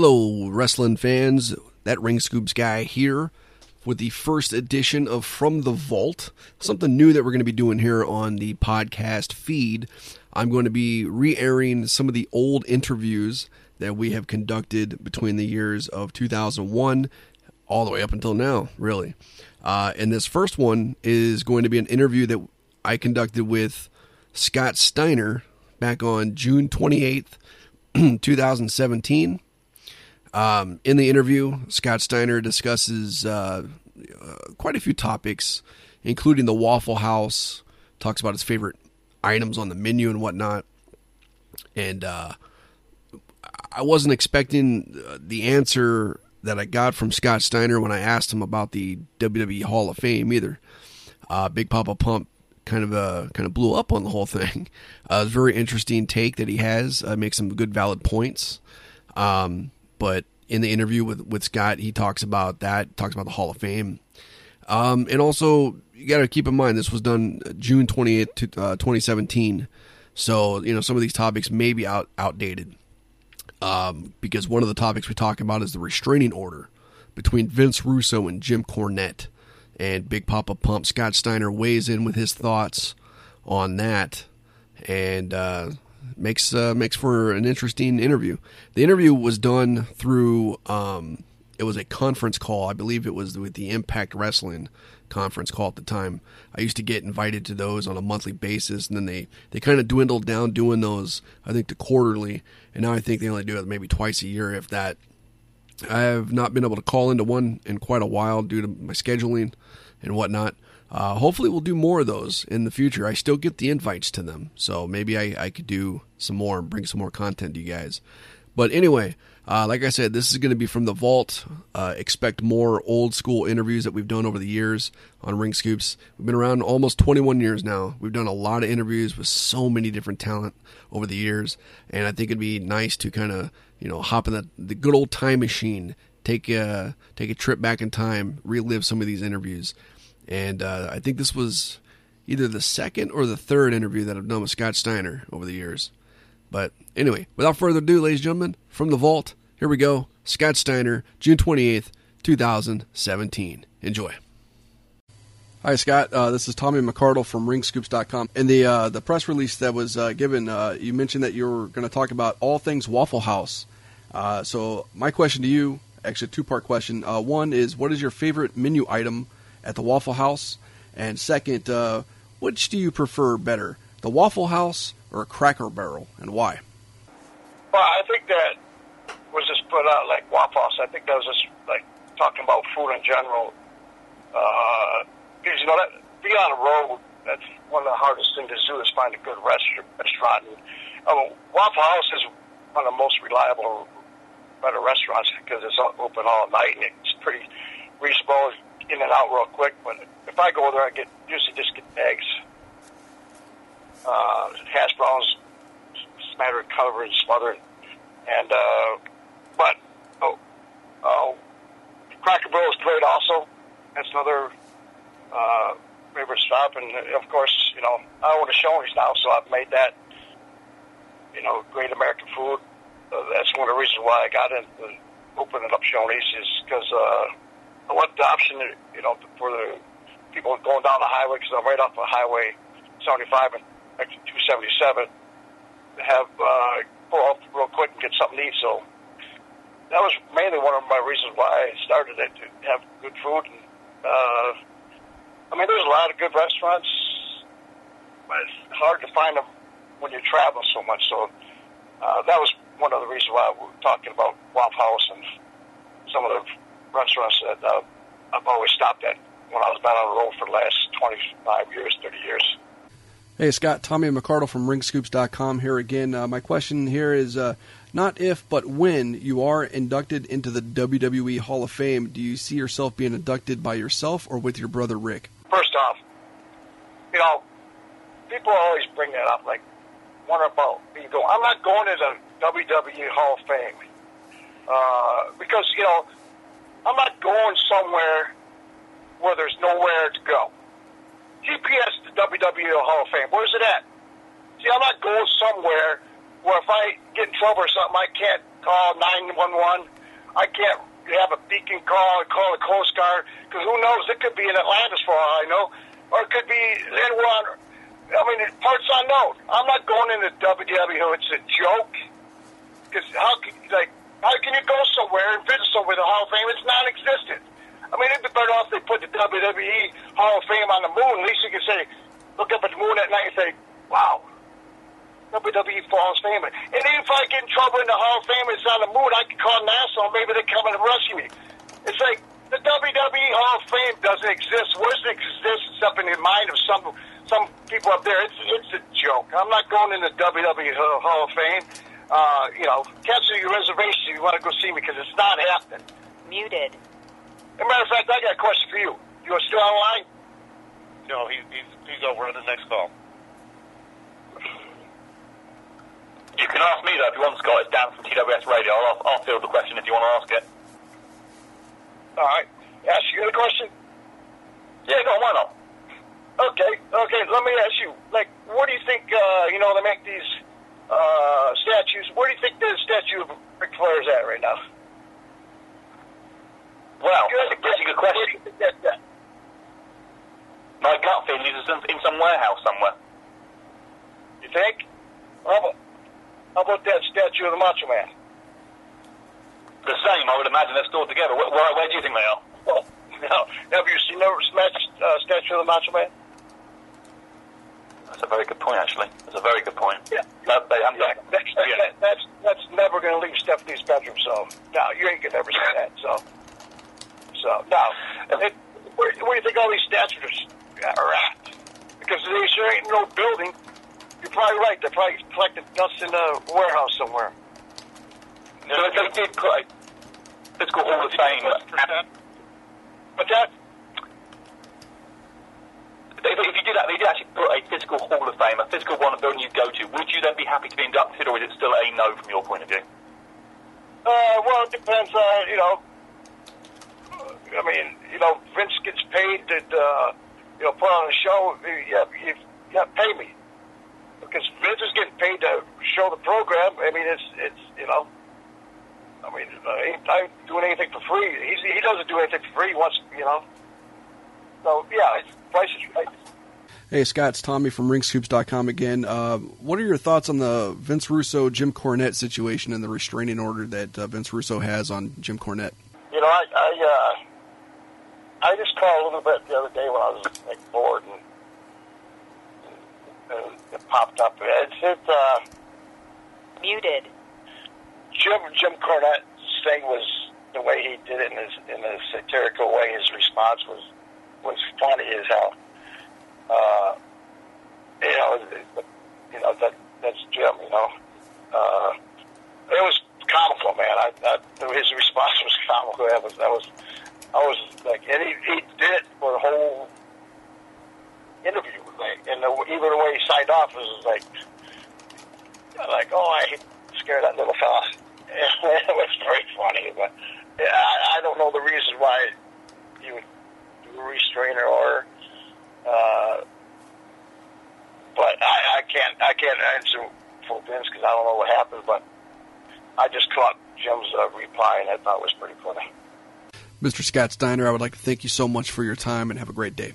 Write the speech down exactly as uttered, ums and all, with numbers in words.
Hello, wrestling fans. That Ring Scoops guy here with the first edition of From the Vault, something new that we're going to be doing here on the podcast feed. I'm going to be re-airing some of the old interviews that we have conducted between the years of two thousand one all the way up until now, really. Uh, and this first one is going to be an interview that I conducted with Scott Steiner back on June twenty-eighth, two thousand seventeen. Um, in the interview, Scott Steiner discusses uh, uh, quite a few topics, including the Waffle House, talks about his favorite items on the menu and whatnot. And uh, I wasn't expecting the answer that I got from Scott Steiner when I asked him about the W W E Hall of Fame either. Uh, Big Papa Pump kind of uh, kind of blew up on the whole thing. Uh, it's a very interesting take that he has. Uh, makes some good, valid points. Um, but in the interview with, with Scott, he talks about that, talks about the Hall of Fame. Um, and also, you got to keep in mind, this was done June twenty-eighth, uh, twenty seventeen. So, you know, some of these topics may be out, outdated. Um, because one of the topics we talk about is the restraining order between Vince Russo and Jim Cornette and Big Papa Pump. Scott Steiner weighs in with his thoughts on that and uh, makes uh, makes for an interesting interview. The interview was done through um, it was a conference call. I believe it was with the Impact Wrestling conference call at the time. I used to get invited to those on a monthly basis, and then they, they kind of dwindled down doing those, I think, to quarterly, and now I think they only do it maybe twice a year, if that. I have not been able to call into one in quite a while due to my scheduling and whatnot. Uh, hopefully we'll do more of those in the future. I still get the invites to them, so maybe I, I could do some more and bring some more content to you guys. But anyway, uh, like I said, this is going to be From the Vault. Uh, expect more old school interviews that we've done over the years on Ring Scoops. We've been around almost twenty-one years now. We've done a lot of interviews with so many different talent over the years. And I think it'd be nice to kind of, you know, hop in the, the good old time machine, take a, take a trip back in time, relive some of these interviews. And uh, I think this was either the second or the third interview that I've done with Scott Steiner over the years. But anyway, without further ado, ladies and gentlemen, From the Vault, here we go. Scott Steiner, June twenty-eighth, two thousand seventeen. Enjoy. Hi, Scott. Uh, this is Tommy McArdle from Ring Scoops dot com. In the uh, the press release that was uh, given, uh, you mentioned that you were going to talk about all things Waffle House. Uh, so my question to you, actually a two-part question. Uh, one is, what is your favorite menu item at the Waffle House? And second, uh, which do you prefer better, the Waffle House or a Cracker Barrel, and why? Well, I think that was just put out like Waffle House. I think that was just like talking about food in general. Uh, because, you know, that, being on the road, that's one of the hardest things to do is find a good rest- restaurant. And, I mean, Waffle House is one of the most reliable, better restaurants because it's open all night and it's pretty reasonable, in and out real quick. But if I go there, I get usually just get eggs, Uh, hash browns, smattered, covered, and smothered, and uh, but oh, uh, Cracker Barrel is great also. That's another uh, favorite stop, and of course, you know, I own a Shoney's now, so I've made that, you know, great American food. Uh, that's one of the reasons why I got into opening up Shoney's is because uh, I want the option, you know, for the people going down the highway because I'm right off the highway seventy-five and two seventy-seven to have uh, pull off real quick and get something to eat. So that was mainly one of my reasons why I started it, to have good food. And, uh, I mean, there's a lot of good restaurants, but it's hard to find them when you're traveling so much. So uh, that was one of the reasons why we were talking about Waffle House and some of the restaurants that uh, I've always stopped at when I was been on the road for the last twenty-five years, thirty years. Hey, Scott, Tommy McArdle from Ring Scoops dot com here again. Uh, my question here is uh, not if, but when you are inducted into the W W E Hall of Fame, do you see yourself being inducted by yourself or with your brother Rick? First off, you know, people always bring that up, like, wonder about me going. I'm not going to the W W E Hall of Fame uh, because, you know, I'm not going somewhere where there's nowhere to go. G P S to W W E Hall of Fame. Where's it at? See, I'm not going somewhere where if I get in trouble or something, I can't call nine one one. I can't have a beacon call and call the Coast Guard, because who knows? It could be in Atlantis for all I know, or it could be then we're on. I mean, parts unknown. I'm not going into W W E. It's a joke. Because how can like how can you go somewhere and visit somewhere the Hall of Fame? It's non-existent. I mean, it'd be better off if they put the W W E Hall of Fame on the moon. At least you can say, look up at the moon at night and say, wow, W W E Hall of Fame. And even if I get in trouble in the Hall of Fame, it's on the moon, I can call NASA, or maybe they come and rescue me. It's like, the W W E Hall of Fame doesn't exist. Where's it exist? It's up in the mind of some some people up there. It's it's a joke. I'm not going in the W W E Hall of Fame. Uh, you know, cancel your reservation if you want to go see me, because it's not happening. Muted. As a matter of fact, I got a question for you. You are still online? No, he's he's he's over on the next call. You can ask me though if you want, Scott. It's Dan from T W S Radio. I'll I'll field the question if you want to ask it. All right. Ask you a question? Yeah, go on, why not? Okay, okay, let me ask you, like, what do you think, uh, you know, they make these uh, statues, where do you think the statue of Ric Flair is at right now? Well, good. That's a good question. That's that. My gut feeling is it's in some warehouse somewhere. You think? How about, how about that statue of the Macho Man? The same, I would imagine they're stored together. Where, where, where do you think they are? Well, now, have you seen the uh, statue of the Macho Man? That's a very good point, actually. That's a very good point. Yeah, no, they haven't yeah. Done that, that, yeah. That's that's never going to leave Stephanie's bedroom. So, no, you ain't gonna ever see that. So, so now, it, where, where do you think all these statues are at? Because there sure ain't no building. You're probably right. They're probably collecting dust in a warehouse somewhere. So no, they did put, it's got all the same. What's that? If, if you did that, they did actually put a physical Hall of Fame, a physical one, a building you go to, would you then be happy to be inducted, or is it still a no from your point of view? Uh, well, it depends, uh, you know, I mean, you know, Vince gets paid to, uh, you know, put on a show, yeah, you, yeah, pay me. Because Vince is getting paid to show the program, I mean, it's, it's you know, I mean, he ain't doing anything for free. He's, he doesn't do anything for free. He wants, you know. So, yeah, his price is right. Hey, Scott, it's Tommy from Ring Scoops dot com again. Uh, what are your thoughts on the Vince Russo, Jim Cornette situation and the restraining order that uh, Vince Russo has on Jim Cornette? You know, I I, uh, I just called a little bit the other day when I was like, bored, and, and it popped up. It's it, uh, muted. Jim Jim Cornette's thing was the way he did it in his in a satirical way. His response was was funny as hell. Uh, you know, you know that that's Jim. You know, uh, it was comical, man. I, I, his response was comical. That was that was I was like, and he, he did it for the whole interview. Like, and the, even the way he signed off was like, like oh, I scared that little fella. It was very funny, but yeah, I, I don't know the reason why you would do a restrainer or. Uh, but I, I can't, I can't answer for Vince because I don't know what happened. But I just caught Jim's uh, reply, and I thought it was pretty funny. Mister Scott Steiner, I would like to thank you so much for your time, and have a great day.